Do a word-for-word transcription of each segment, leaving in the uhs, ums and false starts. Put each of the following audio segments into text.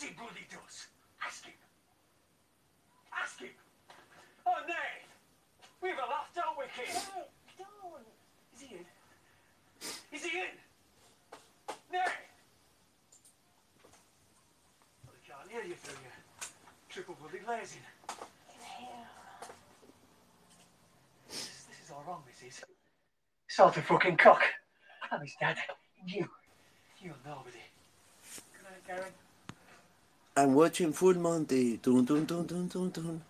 course he bullied us. Ask him. Ask him. Oh, nay. We've a laugh, don't we, kid? No, don't. Is he in? Is he in? Nay. Well, I can't hear you through your triple-blooded glazing. In here. This, this is all wrong, this is. Salty fucking cock. I'm his dad. You. You're nobody. Good night, Karen. I'm watching Full Monty. Dun, dun, dun, dun, dun, dun.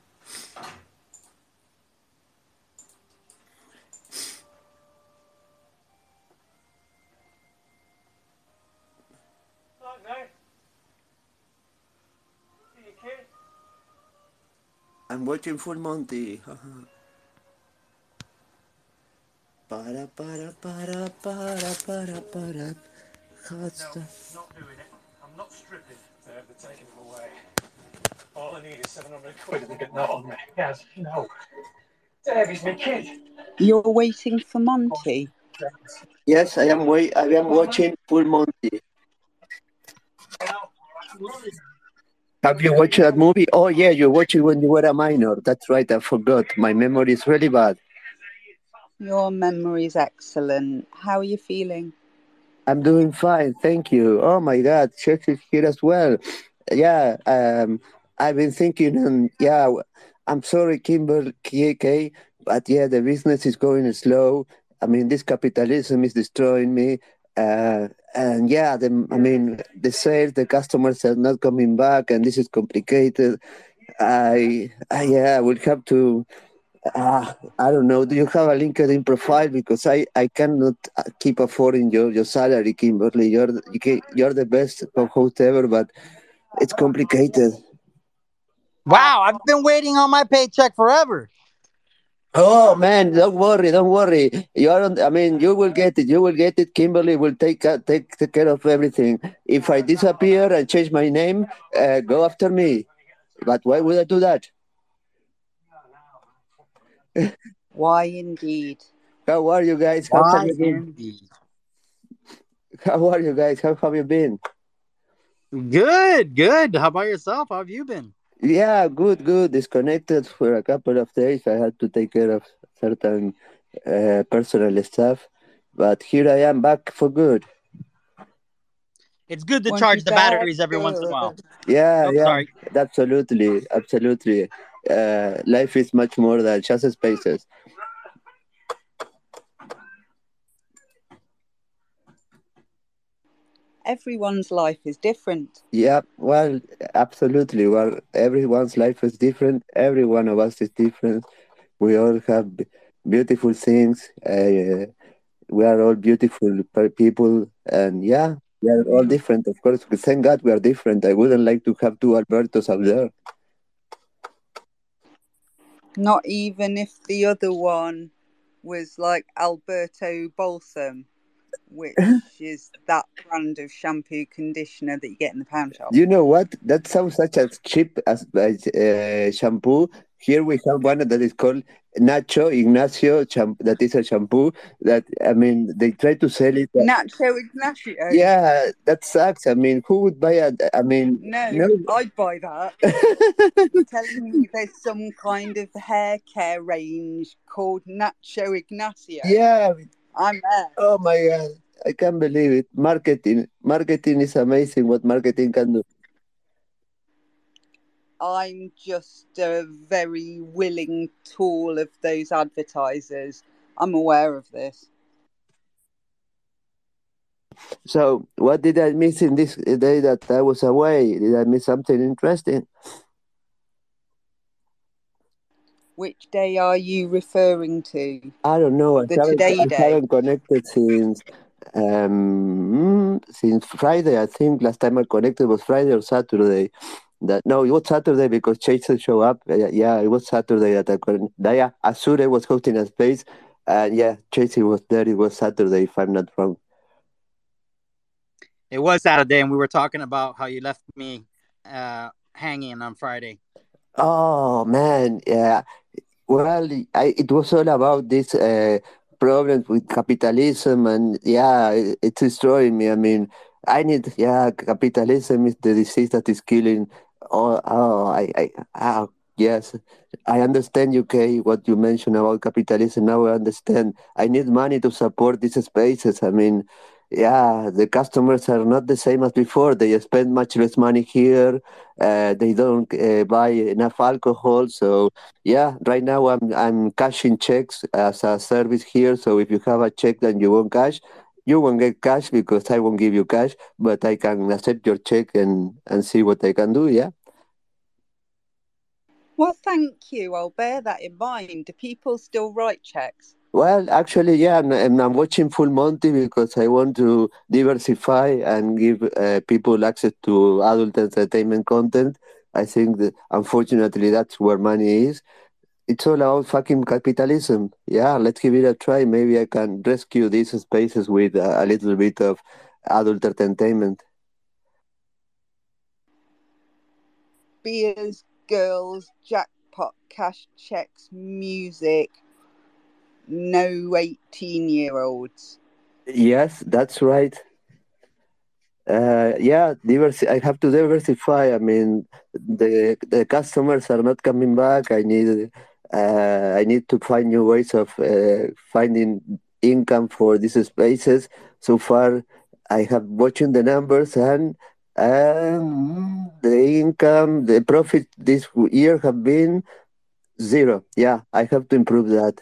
I'm watching Full Monty. Para para para para para para. Hot stuff. No, not doing it. I'm not stripping. They're taking him away. All I need is seven hundred quid and they get that on me. Yes, no. Dave is my kid. You're waiting for Monty. Yes, I am. Wait, I am watching Full Monty. Have you watched that movie? Oh, yeah, you watched it when you were a minor. That's right, I forgot. My memory is really bad. Your memory is excellent. How are you feeling? I'm doing fine, thank you. Oh, my God, Church is here as well. Yeah, um, I've been thinking, and yeah, I'm sorry, Kimber, K K, but yeah, the business is going slow. I mean, this capitalism is destroying me. Uh, and yeah, the, I mean, the sales, the customers are not coming back, and this is complicated. I, I yeah, I would have to, uh, I don't know, do you have a LinkedIn profile? Because I, I cannot keep affording your, your salary, Kimberly. You're, you can, you're the best host ever, but it's complicated. Wow, I've been waiting on my paycheck forever. Oh man, don't worry, don't worry. You aren't, I mean, you will get it, you will get it. Kimberly will take, uh, take, take care of everything. If I disappear and change my name, uh, go after me. But why would I do that? Why indeed? How are you guys? How why have you been? Indeed. How are you guys? How have you been? Good, good. How about yourself? How have you been? Yeah, good, good. Disconnected for a couple of days. I had to take care of certain uh, personal stuff. But here I am back for good. It's good to when charge the batteries every once in a while. Yeah, oh, yeah. Sorry. Absolutely, absolutely. Uh, life is much more than just spaces. Everyone's life is different. Yeah, well, absolutely. Well, everyone's life is different. Every one of us is different. We all have beautiful things. Uh, we are all beautiful people. And yeah, we are all different, of course. Thank God we are different. I wouldn't like to have two Albertos out there. Not even if the other one was like Alberto Balsam, which is that brand of shampoo conditioner that you get in the pound shop. You know what? That sounds such as cheap as uh, shampoo. Here we have one that is called Nacho Ignacio, that is a shampoo that, I mean, they try to sell it. At... Nacho Ignacio? Yeah, that sucks. I mean, who would buy it? I mean... No, no... I'd buy that. You're telling me there's some kind of hair care range called Nacho Ignacio? Yeah, I'm there. Oh my God, I can't believe it. Marketing. Marketing is amazing what marketing can do. I'm just a very willing tool of those advertisers. I'm aware of this. So what did I miss in this day that I was away? Did I miss something interesting? Which day are you referring to? I don't know. I the haven't, today I day. haven't connected since um, since Friday. I think last time I connected was Friday or Saturday. That no, it was Saturday because Chase showed up. Yeah, it was Saturday that I couldn't. Yeah, Azure was hosting a space, and yeah, Chase was there. It was Saturday, if I'm not wrong. It was Saturday, and we were talking about how you left me uh, hanging on Friday. Oh man, yeah. Well, I, it was all about this uh, problem with capitalism, and yeah, it, it's destroying me. I mean, I need, yeah, capitalism is the disease that is killing. Oh, oh, I, I, ah, yes, I understand, U K, what you mentioned about capitalism. Now I understand. I need money to support these spaces. I mean, yeah, the customers are not the same as before. They spend much less money here. Uh, they don't uh, buy enough alcohol. So yeah, right now I'm I'm cashing checks as a service here. So if you have a check that you won't cash, you won't get cash because I won't give you cash. But I can accept your check and and see what I can do. Yeah. Well, thank you. I'll bear that in mind. Do people still write checks? Well, actually, yeah, and, and I'm watching Full Monty because I want to diversify and give uh, people access to adult entertainment content. I think that, unfortunately, that's where money is. It's all about fucking capitalism. Yeah, let's give it a try. Maybe I can rescue these spaces with a, a little bit of adult entertainment. Beers, girls, jackpot, cash checks, music. No eighteen-year-olds. Yes, that's right. Uh, yeah, diversi- I have to diversify. I mean, the the customers are not coming back. I need uh, I need to find new ways of uh, finding income for these spaces. So far, I have watching the numbers and um, the income, the profit this year have been zero. Yeah, I have to improve that.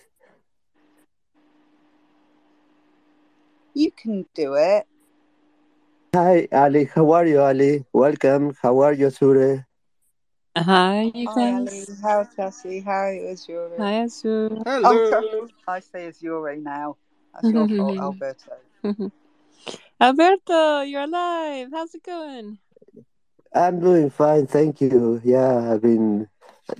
You can do it. Hi, Ali. How are you, Ali? Welcome. How are you, Sure? Hi, you guys. Hi, Ali. How are Chelsea? How is Azure? Hi, Azure. Hello. Oh, I say Azure now. That's your fault, Alberto. Alberto, you're alive. How's it going? I'm doing fine, thank you. Yeah, I've been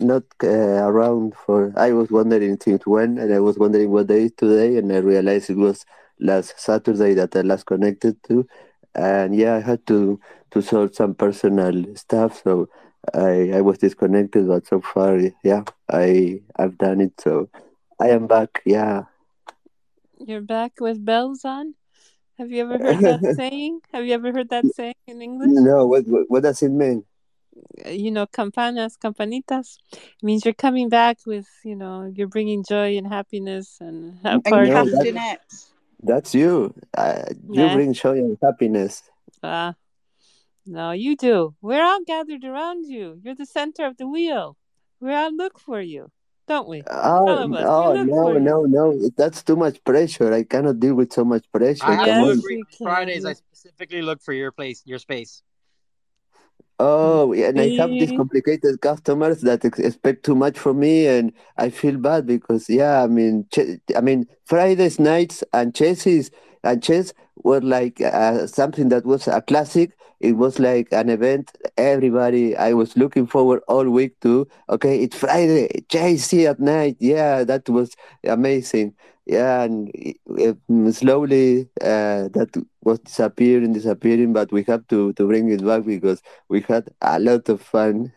not uh, around for... I was wondering since when, and I was wondering what day is today, and I realized it was last Saturday that I last connected to, and yeah, I had to to solve some personal stuff, so I I was disconnected, but so far, yeah, I I've done it, so I am back. Yeah, You're back with bells on. Have you ever heard that saying? Have you ever heard that saying in English? No, what what does it mean? You know, campanas, campanitas. It means you're coming back with, you know, you're bringing joy and happiness and a party. That's you. Uh, you yeah. Bring joy and happiness. Ah, uh, no, you do. We're all gathered around you. You're the center of the wheel. We all look for you, don't we? Oh, no, we no, no, no. That's too much pressure. I cannot deal with so much pressure. I yes, agree. Fridays, I specifically look for your place, your space. Oh, and I have these complicated customers that expect too much from me, and I feel bad because, yeah, I mean, ch- I mean, Fridays nights and chesses and chess were like uh, something that was a classic. It was like an event. Everybody, I was looking forward all week to. Okay, it's Friday, chessy at night. Yeah, that was amazing. Yeah, and it, it, slowly uh, that was disappearing, disappearing, but we have to, to bring it back because we had a lot of fun.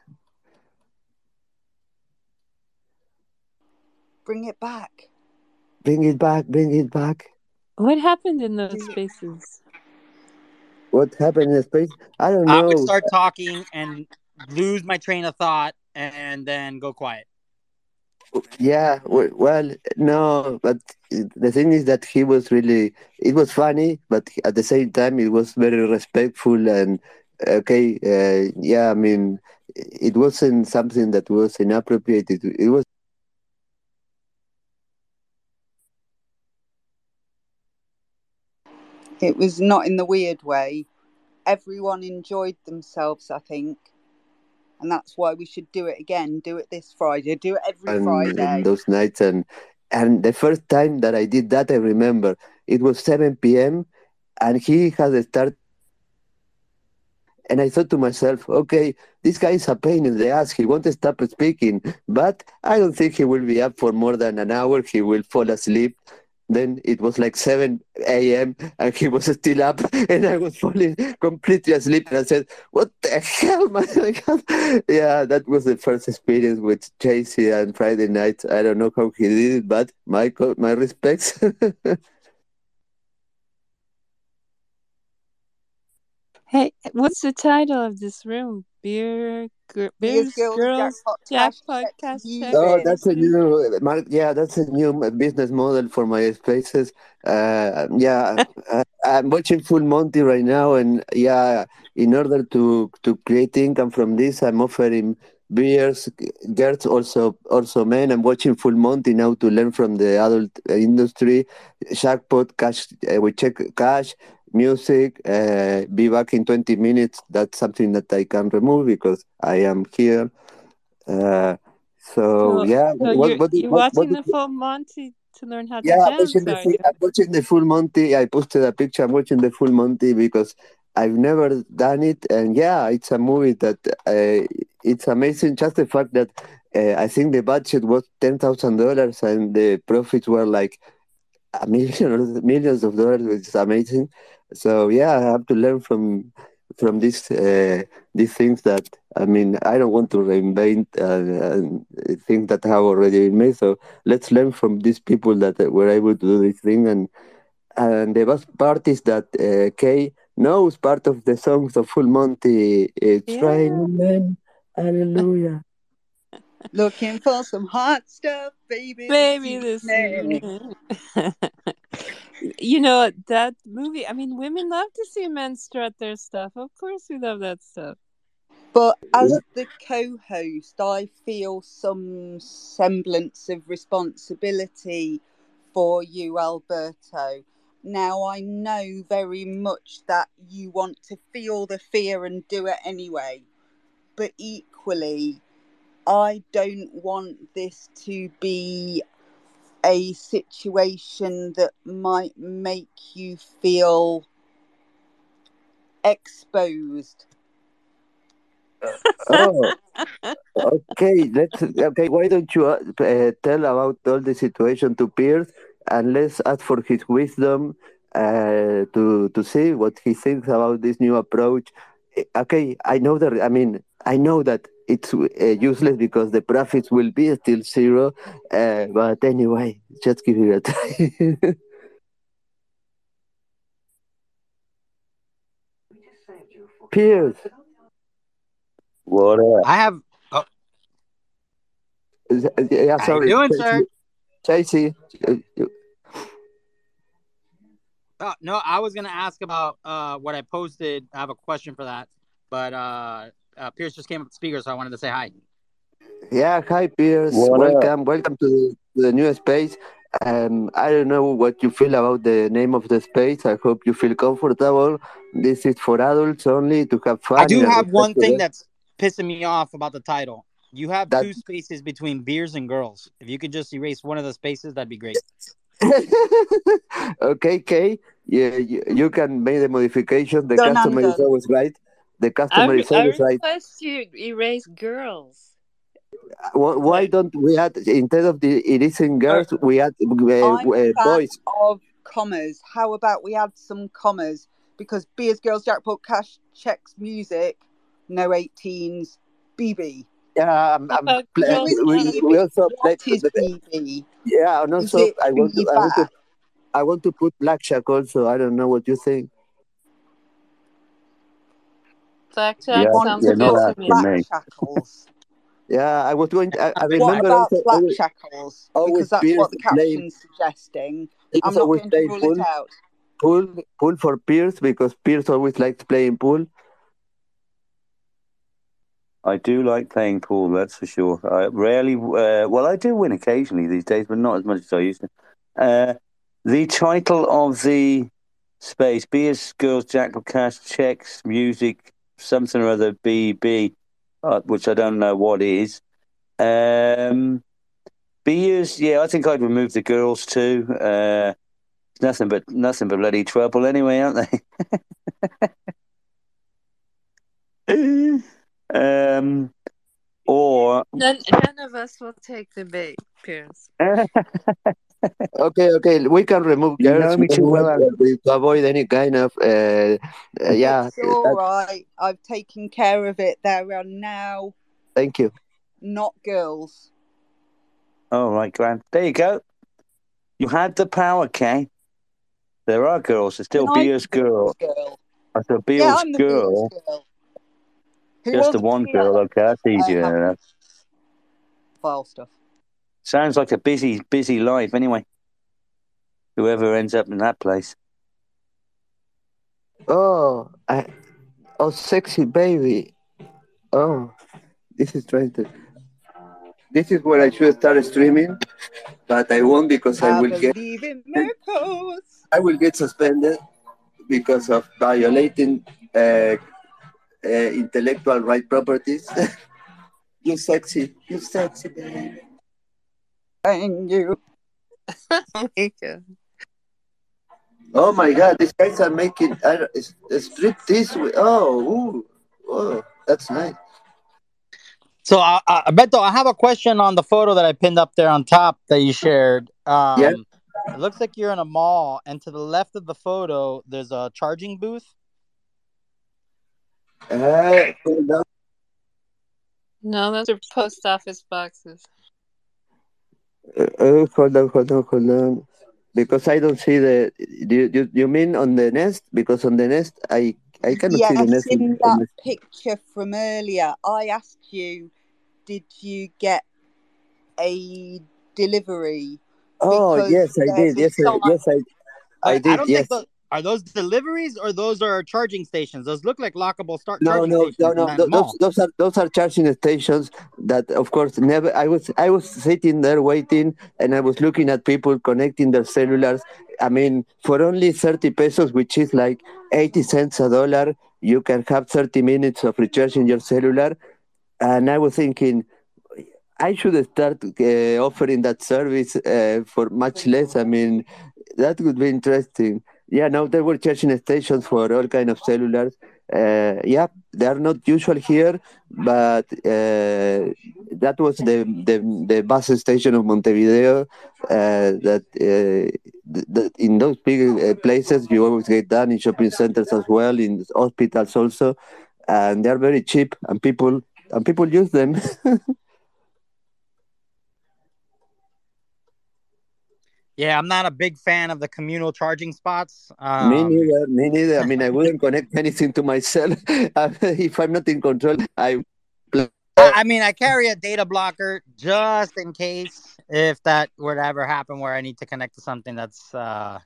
Bring it back. Bring it back, bring it back. What happened in those spaces? What happened in the space? I don't know. I would start talking and lose my train of thought and then go quiet. Yeah, well, no, but the thing is that he was really, it was funny, but at the same time, it was very respectful and okay, uh, yeah, I mean, it wasn't something that was inappropriate. It, it was. It was not in the weird way. Everyone enjoyed themselves, I think. And that's why we should do it again. Do it this Friday. Do it every and, Friday. And those nights. And and the first time that I did that, I remember, it was seven p.m. And he had started. And I thought to myself, okay, this guy is a pain in the ass. He won't stop speaking. But I don't think he will be up for more than an hour. He will fall asleep. Then it was like seven a.m. and he was still up and I was falling completely asleep. And I said, what the hell, man? Yeah, that was the first experience with Chasey and Friday night. I don't know how he did it, but my, co- my respects. Hey, what's the title of this room? Beer, gr- beers, girls, girls jackpot, cash. Oh, that's a new, yeah, that's a new business model for my spaces. Uh, yeah, I, I'm watching Full Monty right now, and yeah, in order to to create income from this, I'm offering beers, girls, also also men. I'm watching Full Monty now to learn from the adult industry. Jackpot, cash, uh, we check cash. Music, uh, be back in twenty minutes. That's something that I can remove because I am here. Uh, so, so, yeah. So what, you're what, you're what, watching what the Full Monty to learn how to yeah, jam? I'm watching, the, I'm watching the Full Monty. I posted a picture. I'm watching the Full Monty because I've never done it. And yeah, it's a movie that uh, it's amazing. Just the fact that uh, I think the budget was ten thousand dollars and the profits were like a million, millions of dollars. It's amazing. So yeah, I have to learn from from these uh, these things that, I mean, I don't want to reinvent uh, uh, things that have already been made. So let's learn from these people that were able to do this thing. And and the best part is that uh, Kay knows part of the songs of Full Monty. It's yeah. Right. Amen. Hallelujah. Looking for some hot stuff, baby. Baby, this evening. You know, that movie, I mean, women love to see men strut their stuff. Of course we love that stuff. But as the co-host, I feel some semblance of responsibility for you, Alberto. Now, I know very much that you want to feel the fear and do it anyway. But equally, I don't want this to be a situation that might make you feel exposed. Oh, okay. Let's okay. Why don't you uh, tell about all the situation to Pierce, and let's ask for his wisdom uh, to to see what he thinks about this new approach. Okay, I know that. I mean, I know that. It's uh, useless because the profits will be still zero. Uh, but anyway, just give it a try. Pierce. What up? I have... Oh. Yeah, sorry. How you doing, Tracy? Sir? Tracy. Oh, no, I was going to ask about uh, what I posted. I have a question for that. But... Uh... Uh, Pierce just came up the speaker, so I wanted to say hi. Yeah, hi, Pierce. What welcome, up? welcome to the, to the new space. Um, I don't know what you feel about the name of the space. I hope you feel comfortable. This is for adults only to have fun. I do have one thing that's pissing me off about the title. You have that... two spaces between beers and girls. If you could just erase one of the spaces, that'd be great. Okay, Kay. Yeah, you, you can make the modification. The don't customer is always right. The customer is always right. I request you erase girls. Why, why don't we add, instead of the erasing girls, we add uh, uh, boys. Of commas. How about we add some commas? Because beers, girls, jackpot, cash, checks, music, no eighteens, B B. Yeah, I'm, I'm uh, playing. We, we also play B B. Yeah, and also I want, to, I, want to, I want to put blackjack also. I don't know what you think. Blackjack yeah, sounds yeah, good to black me. Shackles. Yeah, I was doing. I, I remember. What about also, black always, shackles? Because that's what the caption's suggesting. I'm not going to rule it out. Pool, pool for Pierce because Pierce always likes playing pool. I do like playing pool, that's for sure. I rarely, uh, well, I do win occasionally these days, but not as much as I used to. Uh, the title of the space: beers, girls, jackpot, cash, checks, music. Something or other B B, uh, which I don't know what is. Um, beers, yeah, I think I'd remove the girls too. Uh, nothing but nothing but bloody trouble anyway, aren't they? um, or none, none of us will take the bait, Pierce. Okay, okay, we can remove you girls me too well to avoid any kind of uh, uh yeah. It's all right. I've taken care of it. There are now. Thank you. Not girls. All right, Grant. There you go. You had the power, Kay. There are girls. There's still beers, girl. girl. As a Beatles yeah, I'm the girl, Beatles girl. Who just the one girl, like, okay, I see you doing enough. File stuff. Sounds like a busy, busy life anyway. Whoever ends up in that place. Oh, I, oh, sexy baby. Oh, this is twenty. This is where I should start streaming, but I won't because I, I will get. In I will get suspended because of violating uh, uh, intellectual right properties. You sexy, you sexy baby. Thank you. Oh my God, these guys are making uh, strip this way. Oh, ooh, ooh, that's nice. So, uh, uh, Beto, I have a question on the photo that I pinned up there on top that you shared. Um, yeah. It looks like you're in a mall, and to the left of the photo, there's a charging booth. Uh, no, those are post office boxes. Uh, hold on, hold on, hold on. Because I don't see the. Do you, you mean on the nest? Because on the nest, I I cannot yes, see the nest. Yes, in that the... picture from earlier, I asked you, did you get a delivery? Oh because yes, I did. Yes, I, yes, I, I, I did. I don't yes. Think those, are those deliveries or those are charging stations? Those look like lockable start. No, no, stations no, no. Those, those, those are those are charging stations that, of course, never. I was I was sitting there waiting, and I was looking at people connecting their cellulars. I mean, for only thirty pesos, which is like eighty cents a dollar, you can have thirty minutes of recharging your cellular. And I was thinking, I should start uh, offering that service uh, for much less. I mean, that would be interesting. Yeah, now there were charging stations for all kinds of cellulars. Uh, yeah, they are not usual here, but uh, that was the, the the bus station of Montevideo. Uh, that, uh, th that in those big uh, places you always get done in shopping centers as well, in hospitals also, and they are very cheap, and people and people use them. Yeah, I'm not a big fan of the communal charging spots. Um... Me neither, me neither. I mean, I wouldn't connect anything to myself. If I'm not in control, I... I mean, I carry a data blocker just in case if that were to ever happen where I need to connect to something that's uh,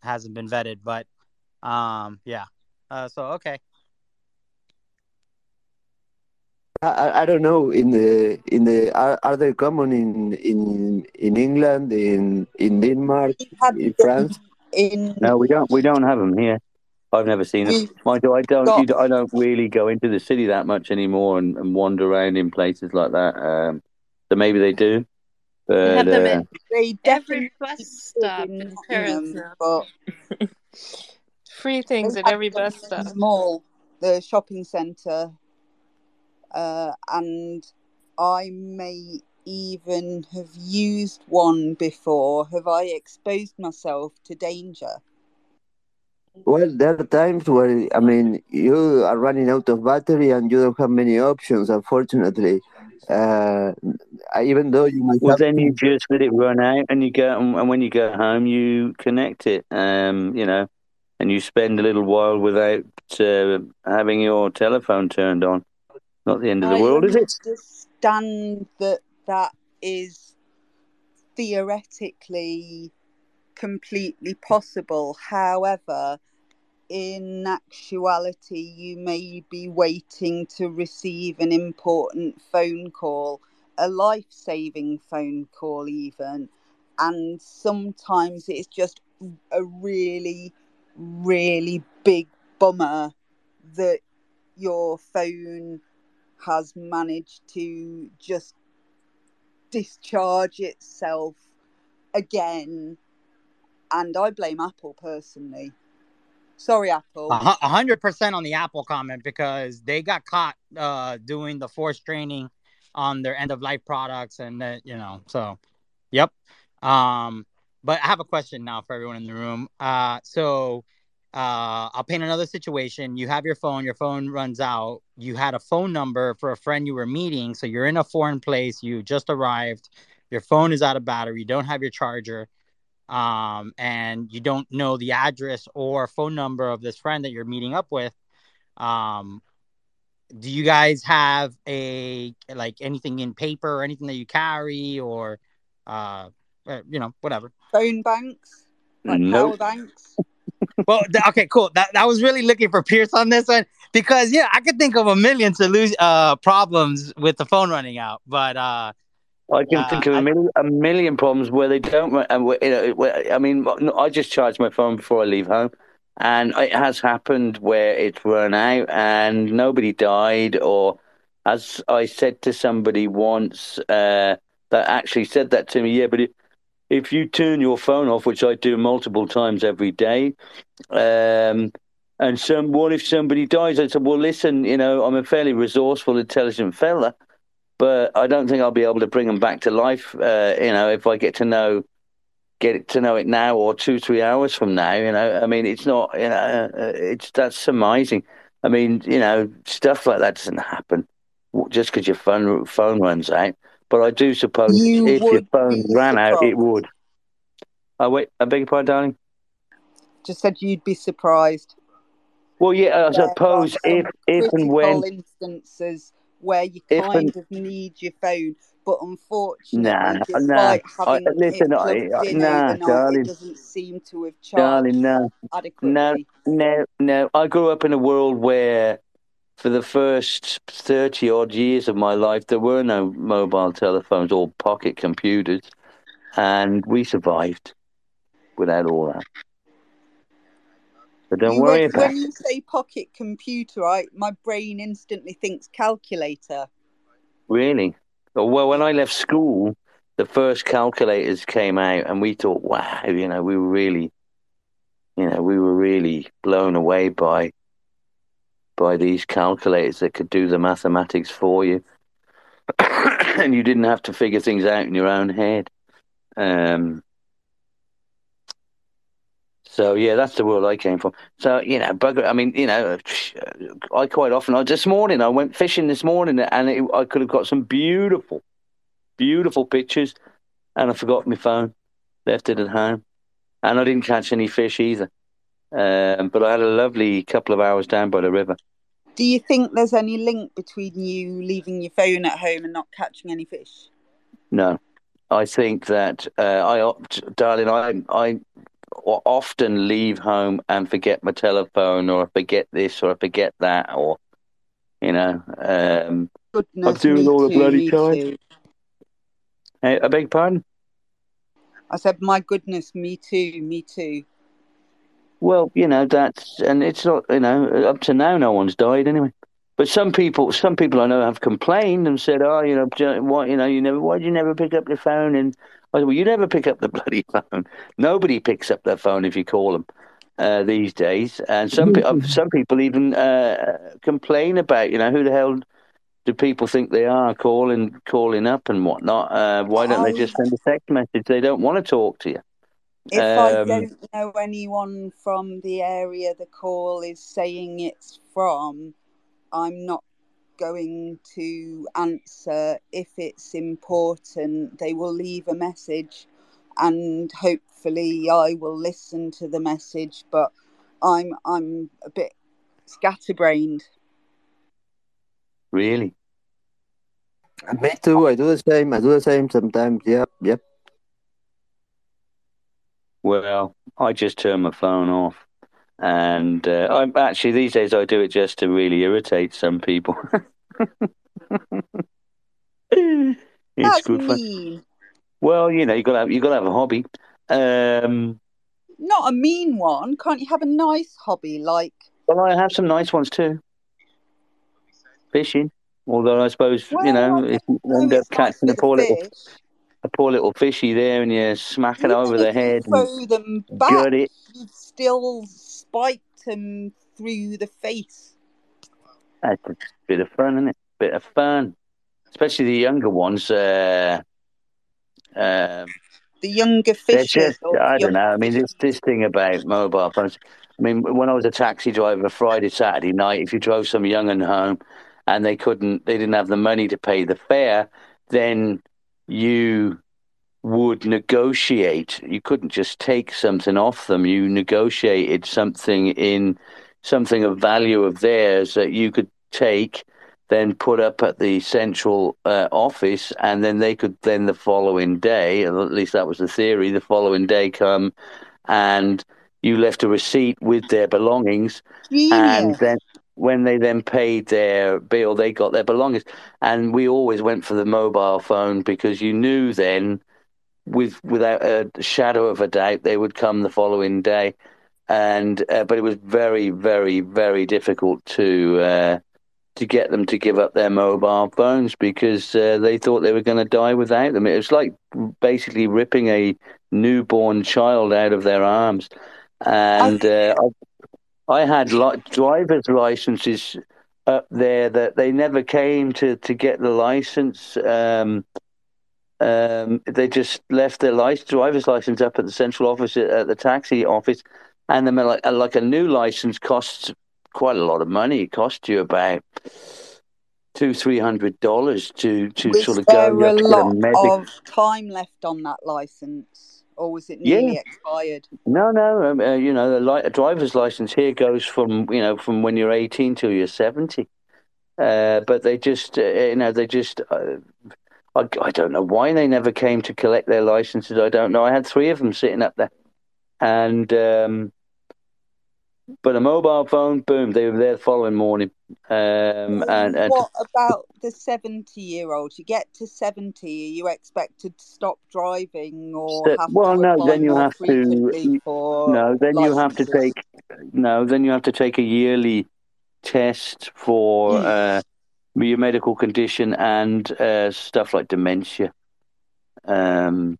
hasn't been vetted. But, um, yeah. Uh, so, okay. I, I don't know. In the in the are, are they common in in in England, in in Denmark, in France? In... No, we don't. We don't have them here. I've never seen them. Mind you, I don't. Got... You, I don't really go into the city that much anymore and, and wander around in places like that. Um, so maybe they do. But we have them uh, in they every bus stop in Paris. But... Free things at every bus stop. Small, the shopping centre. Uh, and I may even have used one before. Have I exposed myself to danger? Well, there are times where, I mean, you are running out of battery and you don't have many options, unfortunately. Uh, even though you might well, have then you just let it run out, and you go, and when you go home, you connect it, um, you know, and you spend a little while without uh, having your telephone turned on. Not the end of the I world, is it? I understand that that is theoretically completely possible. However, in actuality, you may be waiting to receive an important phone call, a life-saving phone call even. And sometimes it's just a really, really big bummer that your phone has managed to just discharge itself again. And I blame Apple personally. Sorry, Apple. A hundred percent on the Apple comment because they got caught uh, doing the forced training on their end-of-life products. And, uh, you know, so, yep. Um, but I have a question now for everyone in the room. Uh, so... Uh, I'll paint another situation. You have your phone, your phone runs out. You had a phone number for a friend you were meeting. So you're in a foreign place. You just arrived. Your phone is out of battery. You don't have your charger. um, and you don't know the address or phone number of this friend that you're meeting up with, um, do you guys have a, like, anything in paper or anything that you carry, or, uh, you know, whatever? Phone banks, like nope. power banks. Well, th- okay, cool. That that was really looking for Pierce on this one, because yeah, I could think of a million solution uh, problems with the phone running out, but uh, I can uh, think of a million, I, a million problems where they don't. And you know, I mean, I just charge my phone before I leave home, and it has happened where it's run out and nobody died. Or as I said to somebody once, uh, that actually said that to me. Yeah, but it, if you turn your phone off, which I do multiple times every day, um, and some, what if somebody dies? I said, well, listen, you know, I'm a fairly resourceful, intelligent fella, but I don't think I'll be able to bring them back to life, uh, you know, if I get to know get to know it now or two, three hours from now, you know. I mean, it's not, you know, it's that's surmising. I mean, you know, stuff like that doesn't happen just because your phone phone runs out. But I do suppose you if your phone ran out, it would. Oh, wait, I beg your pardon, darling? Just said you'd be surprised. Well, yeah, I there suppose if, if and when... instances where you kind and, of need your phone, but unfortunately, nah, despite nah, having I, listen, it plugged I, in nah, overnight, darling, it doesn't seem to have charged darling, nah, adequately. No, no, no. I grew up in a world where... for the first thirty-odd years of my life, there were no mobile telephones or pocket computers, and we survived without all that. So don't you worry went, about it. When you say pocket computer, I, my brain instantly thinks calculator. Really? Well, when I left school, the first calculators came out, and we thought, wow, you know, we were really, you know, we were really blown away by by these calculators that could do the mathematics for you. And you didn't have to figure things out in your own head. Um, so, yeah, that's the world I came from. So, you know, bugger, I mean, you know, I quite often, I, this morning, I went fishing this morning and it, I could have got some beautiful, beautiful pictures, and I forgot my phone, left it at home. And I didn't catch any fish either. Um, but I had a lovely couple of hours down by the river. Do you think there's any link between you leaving your phone at home and not catching any fish? No. I think that uh, I opt, darling, I, I often leave home and forget my telephone, or I forget this, or I forget that, or, you know, um, Goodness, I'm doing all the bloody time. Hey, I beg your pardon? I said, my goodness, me too, me too. Well, you know, that's, and it's not, you know, up to now, no one's died anyway. But some people, some people I know have complained and said, oh, you know, why, you know, you never, why do you never pick up your phone? And I said, well, you never pick up the bloody phone. Nobody picks up their phone if you call them uh, these days. And some, some people even uh, complain about, you know, who the hell do people think they are calling, calling up and whatnot? Uh, why don't they just send a text message? They don't want to talk to you. If um, I don't know anyone from the area the call is saying it's from, I'm not going to answer. If it's important, they will leave a message, and hopefully I will listen to the message. But I'm I'm a bit scatterbrained. Really? Me too. I do the same. I do the same sometimes. Yep. Yep. Well, I just turn my phone off, and uh, I'm actually these days I do it just to really irritate some people. It's That's good fun. Mean. Well, you know, you gotta have, you gotta have a hobby. Um, Not a mean one. Can't you have a nice hobby like? Well, I have some nice ones too. Fishing, although I suppose well, you know if you end up catching nice a poor little. A poor little fishy there, and you smack it you over the head. Throw and them back. It. You've still spiked them through the face. That's a bit of fun, isn't it? Bit of fun, especially the younger ones. Uh, uh, the younger fishes. Just, I don't know. I mean, this this thing about mobile phones. I mean, when I was a taxi driver, Friday, Saturday night, if you drove some young'un home, and they couldn't, they didn't have the money to pay the fare, then. You would negotiate. You couldn't just take something off them. You negotiated something in something of value of theirs that you could take, then put up at the central uh, office, and then they could then the following day, or at least that was the theory, the following day come and you left a receipt with their belongings. Genius. And then when they then paid their bill, they got their belongings. And we always went for the mobile phone because you knew then, with without a shadow of a doubt, they would come the following day. And uh, but it was very, very, very difficult to uh, to get them to give up their mobile phones because uh, they thought they were going to die without them. It was like basically ripping a newborn child out of their arms. And uh, I, I had li- driver's licenses up there that they never came to, to get the license. Um, um, they just left their license, driver's license up at the central office, at the taxi office. And then like, like a new license costs quite a lot of money. It costs you about two, three hundred dollars to to was sort of go. There a lot of time left on that license, or was it nearly yeah. expired? No, no. Um, uh, you know, a, li- a driver's license here goes from you know from when you're eighteen till you're seventy. Uh, but they just uh, you know they just uh, I, I don't know why they never came to collect their licenses. I don't know. I had three of them sitting up there. And um, but a mobile phone, boom, they were there the following morning. Um, and, and what about the seventy-year-olds? You get to seventy, are you expected to stop driving, or so, have well, to no, then you have to no, then licenses? you have to take no, then you have to take a yearly test for uh, your medical condition and uh, stuff like dementia. Um,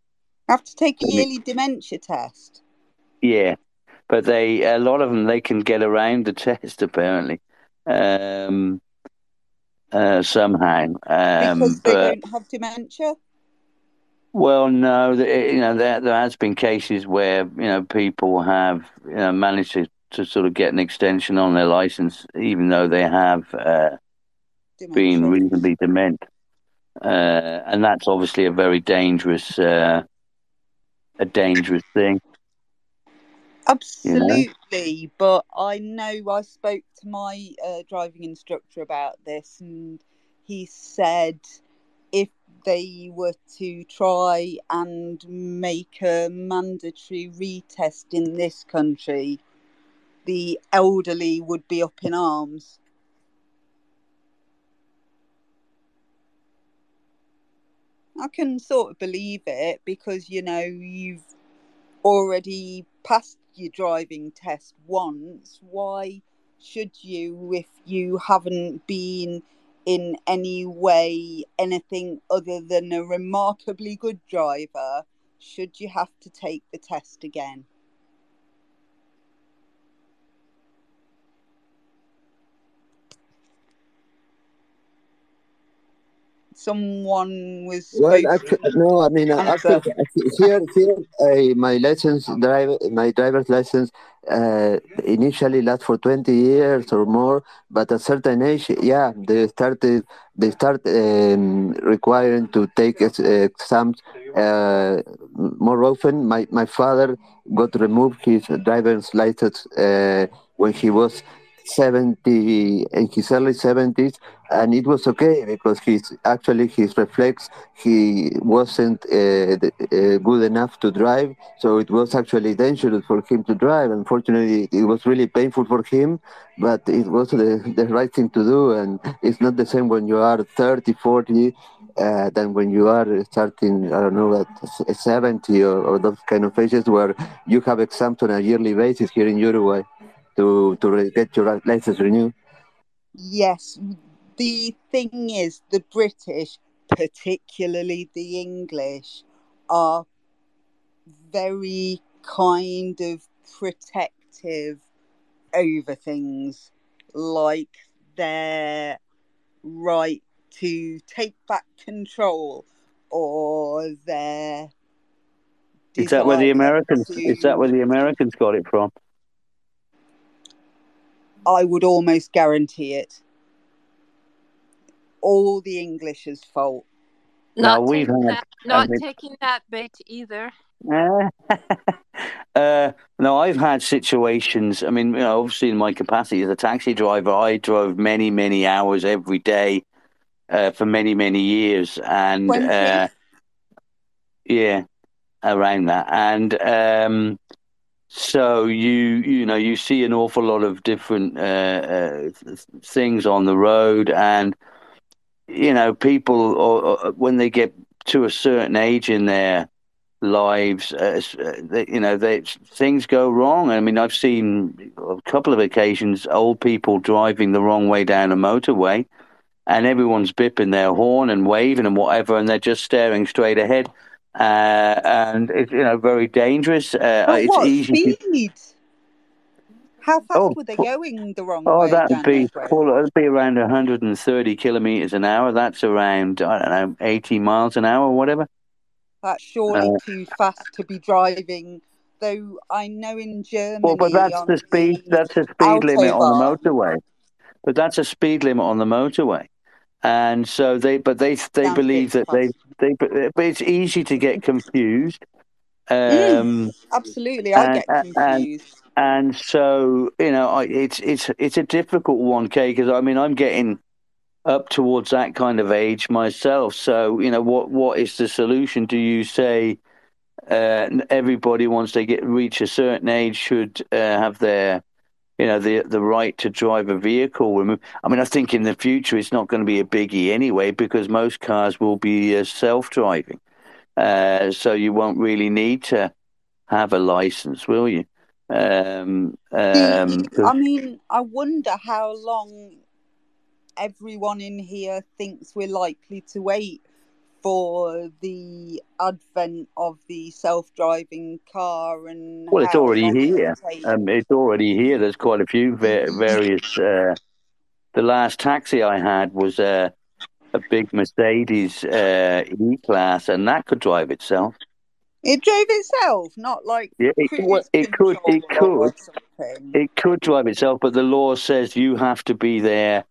have to take a yearly dementia test. Yeah, but they a lot of them they can get around the test apparently um, uh, somehow um, because they but, don't have dementia. Well, no, the, you know there there has been cases where you know people have you know, managed to, to sort of get an extension on their license even though they have uh, been reasonably dement, uh, and that's obviously a very dangerous uh, a dangerous thing. Absolutely, you know? But I know I spoke to my uh, driving instructor about this, and he said if they were to try and make a mandatory retest in this country, the elderly would be up in arms. I can sort of believe it because, you know, you've already passed your driving test once. Why should you if you haven't been in any way anything other than a remarkably good driver? Should you have to take the test again? Someone was well. I, no, I mean, after, here, here, I, my license, drive, my driver's license, uh, initially lasts for twenty years or more. But at a certain age, yeah, they started, they start um, requiring to take exams uh, more often. My my father got removed his driver's license uh, when he was seventy, in his early seventies, and it was okay because he's actually his reflex he wasn't uh, uh, good enough to drive, so it was actually dangerous for him to drive. Unfortunately, it was really painful for him, but it was the, the right thing to do, and it's not the same when you are thirty, forty uh, than when you are starting, I don't know, at seventy or, or those kind of ages where you have exams on a yearly basis here in Uruguay to to get your license renewed. Yes, the thing is, the British, particularly the English, are very kind of protective over things like their right to take back control or their... Is that where the Americans? To... Is that where the Americans got it from? I would almost guarantee it. All the English's fault. Not, now, we've taking, had, that, not had, taking that bit either. Uh, uh, no, I've had situations. I mean, you know, obviously in my capacity as a taxi driver, I drove many, many hours every day uh, for many, many years. And uh, yeah, around that. And um, so you, you know, you see an awful lot of different uh, uh, things on the road. And, you know, people, or, or when they get to a certain age in their lives, uh, they, you know, they, things go wrong. I mean, I've seen a couple of occasions old people driving the wrong way down a motorway, and everyone's bipping their horn and waving and whatever, and they're just staring straight ahead, uh, and it's, you know, very dangerous. Uh, but it's what easy speed? To... How fast oh, were they going the wrong oh, way? Oh, that would be well, it'd be around one hundred thirty kilometers an hour. That's around, I don't know, eighty miles an hour or whatever. That's surely uh, too fast to be driving. Though I know in Germany, well, but that's the speed. The that's a speed Autobahn. limit on the motorway. But that's a speed limit on the motorway, and so they. But they they that believe that fast. they they. But it's easy to get confused. Um, mm, absolutely, I and, get confused. And, And so, you know, I, it's it's it's a difficult one, Kay, because I mean, I'm getting up towards that kind of age myself. So, you know, what what is the solution? Do you say uh, everybody, once they get reach a certain age, should uh, have their, you know, the the right to drive a vehicle? I mean, I think in the future it's not going to be a biggie anyway, because most cars will be uh, self-driving, uh, so you won't really need to have a license, will you? Um, um, I mean, I wonder how long everyone in here thinks we're likely to wait for the advent of the self-driving car. And well, it's already here. Um, it's already here. There's quite a few various. Uh, the last taxi I had was uh, a big Mercedes uh, E-Class, and that could drive itself. It drove itself, not like yeah, it, it could, it could, it could drive itself. But the law says you have to be there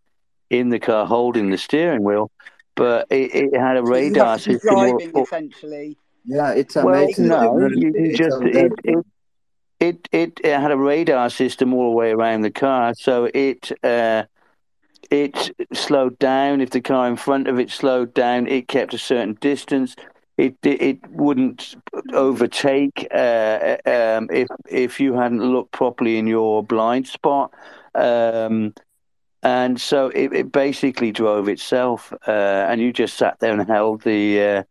in the car holding the steering wheel. But it, it had a radar so system. Driving, or, or, essentially. Yeah, it's amazing. Well, no, you, you just it it, it it it had a radar system all the way around the car, so it. Uh, it slowed down if the car in front of it slowed down. It kept a certain distance. It, it it wouldn't overtake uh, um, if if you hadn't looked properly in your blind spot, um, and so it, it basically drove itself. Uh, and you just sat there and held the. Uh,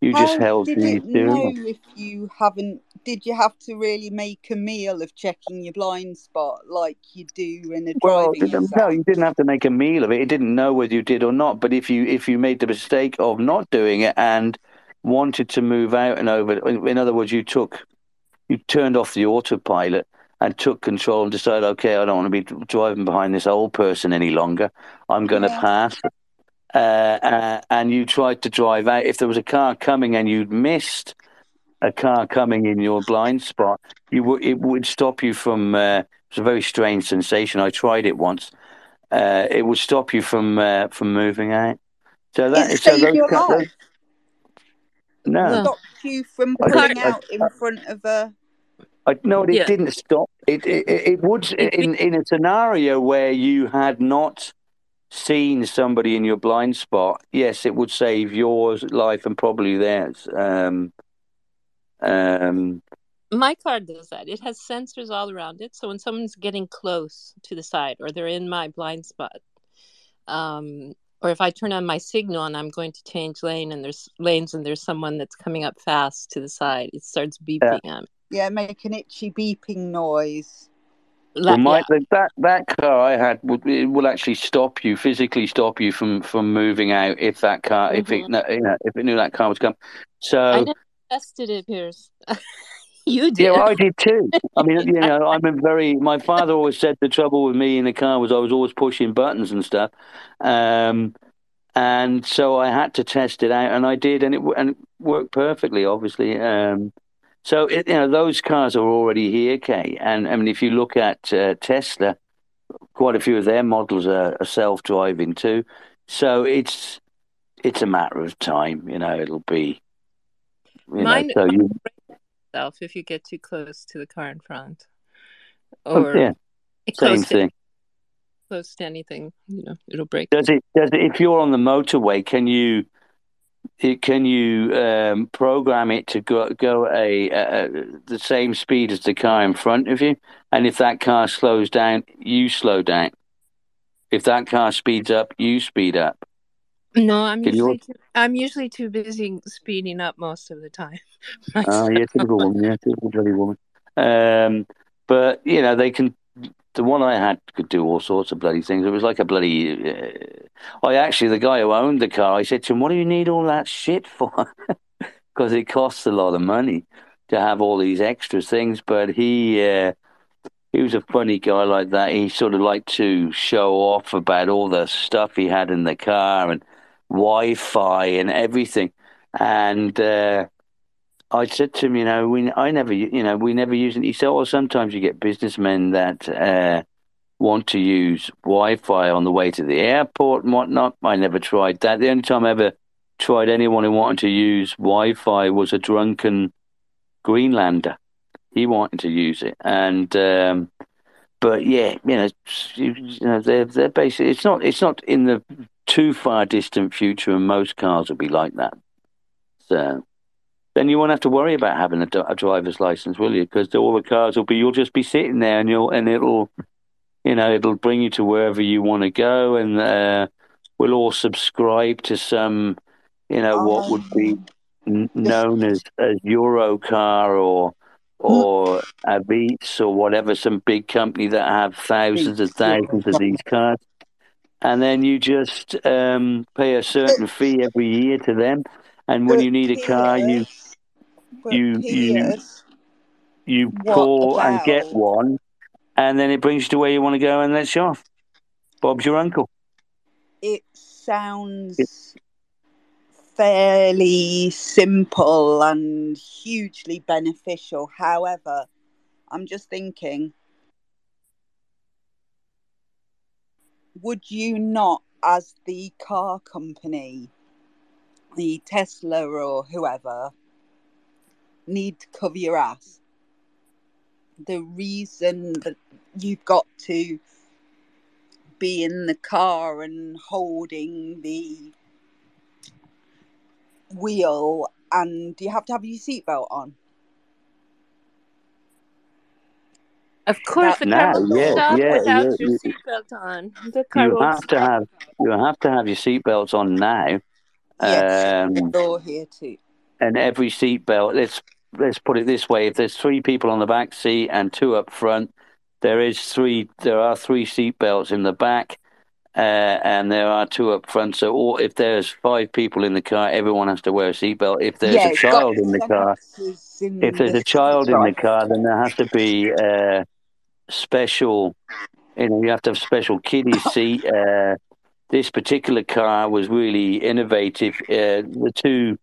you How just held did the. It know if you haven't? Did you have to really make a meal of checking your blind spot like you do in a well, driving? No, you didn't have to make a meal of it. It didn't know whether you did or not. But if you if you made the mistake of not doing it and wanted to move out and over, in other words, you took you turned off the autopilot and took control and decided, okay, I don't want to be driving behind this old person any longer, I'm going to yeah. pass uh, uh, and you tried to drive out. If there was a car coming and you'd missed a car coming in your blind spot, you w- it would stop you from uh, it's a very strange sensation. I tried it once. Uh, it would stop you from uh, from moving out. So that it's so those No. stopped you from pulling I, I, out in I, front of a... I, no, it yeah. didn't stop. It it, it would, in, in a scenario where you had not seen somebody in your blind spot, yes, it would save your life and probably theirs. Um, um, My car does that. It has sensors all around it, so when someone's getting close to the side or they're in my blind spot... Um, Or if I turn on my signal and I'm going to change lane and there's lanes and there's someone that's coming up fast to the side, it starts beeping yeah. at me. Yeah, make an itchy beeping noise. Well, that, my, yeah. that that car I had would it will actually stop you physically stop you from, from moving out if that car mm-hmm. if it no, you know, if it knew that car was coming. So I never tested it, Piers. You did. Yeah, well, I did too. I mean, you know, I'm a very. My father always said the trouble with me in the car was I was always pushing buttons and stuff, um, and so I had to test it out, and I did, and it and it worked perfectly, obviously. Um, so it, you know, those cars are already here, Kay. And I mean, if you look at uh, Tesla, quite a few of their models are, are self-driving too. So it's it's a matter of time, you know, it'll be. You Mine know, so you... itself if you get too close to the car in front. Or oh, yeah. Same close thing. To, close to anything, you know, it'll break. Does it? Does it? If you're on the motorway, can you? Can you um, program it to go go a, a the same speed as the car in front of you? And if that car slows down, you slow down. If that car speeds up, you speed up. No, I'm Can usually too, I'm usually too busy speeding up most of the time. Oh, you're a typical woman. You're a typical bloody woman. Um, but you know they can. The one I had could do all sorts of bloody things. It was like a bloody. Uh, I actually, the guy who owned the car, I said to him, "What do you need all that shit for?" Because it costs a lot of money to have all these extra things. But he, uh, he was a funny guy like that. He sort of liked to show off about all the stuff he had in the car and Wi-Fi and everything. And uh, I said to him, you know, we I never, you know, we never use it. He said, "Oh, sometimes you get businessmen that uh, want to use Wi-Fi on the way to the airport and whatnot." I never tried that. The only time I ever tried anyone who wanted to use Wi-Fi was a drunken Greenlander. He wanted to use it, and um, but yeah, you know, you, you know, they're they're basically it's not it's not in the too far distant future, and most cars will be like that. So. Then you won't have to worry about having a, a driver's license, will you? Because all the cars will be, you'll just be sitting there, and you'll and it'll, you know, it'll bring you to wherever you want to go, and uh, we'll all subscribe to some, you know, um, what would be n- known as, as Eurocar or or Avis or whatever, some big company that have thousands and thousands of these cars, and then you just um, pay a certain fee every year to them, and when you need a car, you. But you you you call and get one, and then it brings you to where you want to go and lets you off. Bob's your uncle. It sounds it's... fairly simple and hugely beneficial. However, I'm just thinking, would you not, as the car company, the Tesla or whoever, need to cover your ass? The reason that you've got to be in the car and holding the wheel, and you have to have your seatbelt on. Of course, that, the car no, will yeah, stop yeah, without yeah, your yeah. seatbelt on. The car you will have to have you have to have your seatbelts on now. Yes, um, we're all here too. And every seatbelt, let's let's put it this way: if there's three people on the back seat and two up front, there is three. There are three seatbelts in the back, uh, and there are two up front. So, all, if there's five people in the car, everyone has to wear a seatbelt. If there's yeah, a child in the car, in if there's the a child in the car, then there has to be uh, special. You know, you have to have special kiddie seat. Uh, this particular car was really innovative. Uh, the two.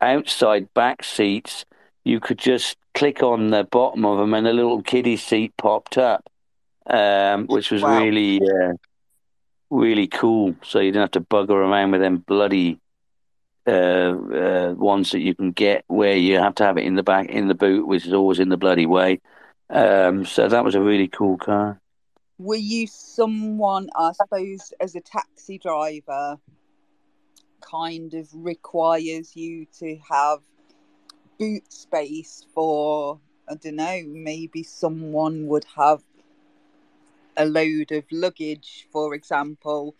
Outside back seats, you could just click on the bottom of them, and a little kiddie seat popped up, um, which was wow. really, uh, really cool. So you didn't have to bugger around with them bloody uh, uh, ones that you can get, where you have to have it in the back, in the boot, which is always in the bloody way. Um, so that was a really cool car. Were you someone, I suppose, as a taxi driver? Kind of requires you to have boot space for, I don't know, maybe someone would have a load of luggage, for example.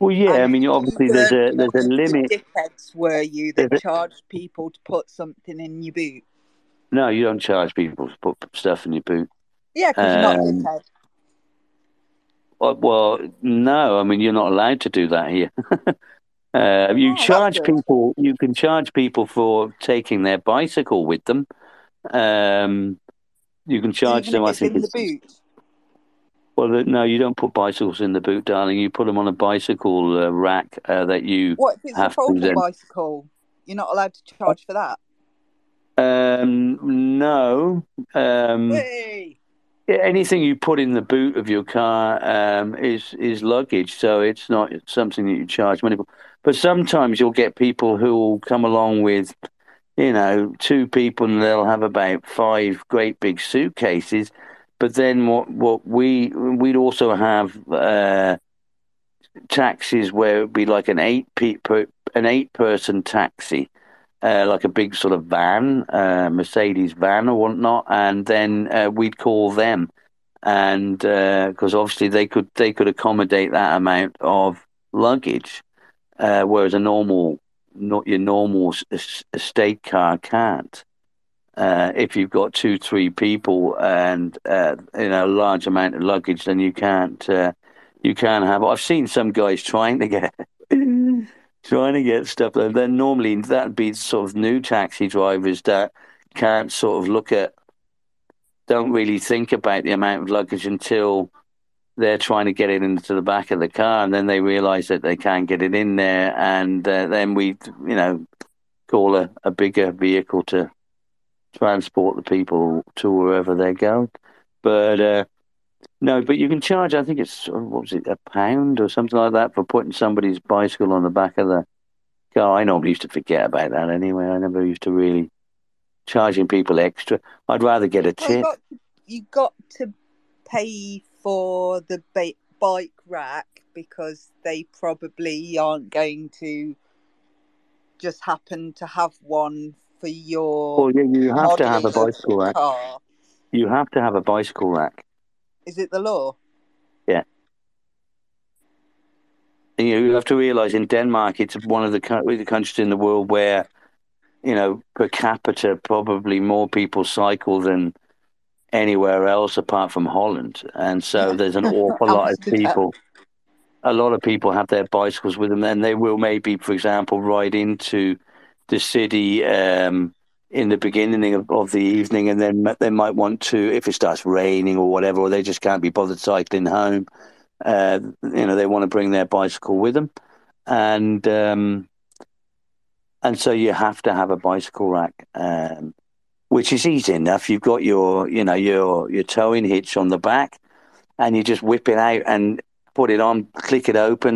Well, yeah, and I mean, obviously there's a there's a limit. Dickheads were you that charged people to put something in your boot? No, you don't charge people to put stuff in your boot. Yeah, because um, you're not a dickhead. Well, no, I mean, you're not allowed to do that here. Uh, you oh, charge people. You can charge people for taking their bicycle with them. Um, you can charge Even them. If it's I think in it's, the boot. Well, no, you don't put bicycles in the boot, darling. You put them on a bicycle uh, rack uh, that you. What if it's have a folding then... bicycle? You're not allowed to charge for that. Um, no. Um, hey. anything you put in the boot of your car um, is is luggage, so it's not something that you charge money for. But sometimes you'll get people who will come along with, you know, two people, and they'll have about five great big suitcases. But then what what we we'd also have uh, taxis where it'd be like an eight pe- per, an eight person taxi. Uh, like a big sort of van, uh, Mercedes van or whatnot, and then uh, we'd call them, and because uh, obviously they could they could accommodate that amount of luggage, uh, whereas a normal not your normal estate car can't. Uh, if you've got two three people and uh, you know a large amount of luggage, then you can't uh, you can't have. I've seen some guys trying to get. Trying to get stuff. Then normally that'd be sort of new taxi drivers that can't sort of look at, don't really think about the amount of luggage until they're trying to get it into the back of the car, and then they realise that they can't get it in there, and uh, then we, you know, call a, a bigger vehicle to transport the people to wherever they're going. But uh, no, but you can charge, I think it's, what was it, a pound or something like that for putting somebody's bicycle on the back of the car. I normally used to forget about that anyway. I never used to really charging people extra. I'd rather get a tip. You've got to pay for the ba- bike rack because they probably aren't going to just happen to have one for your... Well, yeah, you have to have a bicycle rack. Car. You have to have a bicycle rack. Is it the law? Yeah. You have to realise in Denmark, it's one of the, the countries in the world where, you know, per capita, probably more people cycle than anywhere else apart from Holland. And so there's an awful lot of people. A lot of people have their bicycles with them, and they will maybe, for example, ride into the city um in the beginning of, of the evening, and then they might want to, if it starts raining or whatever, or they just can't be bothered cycling home, uh, you know, they want to bring their bicycle with them. And um, and so you have to have a bicycle rack, um, which is easy enough. You've got your, you know, your, your towing hitch on the back, and you just whip it out and put it on, click it open,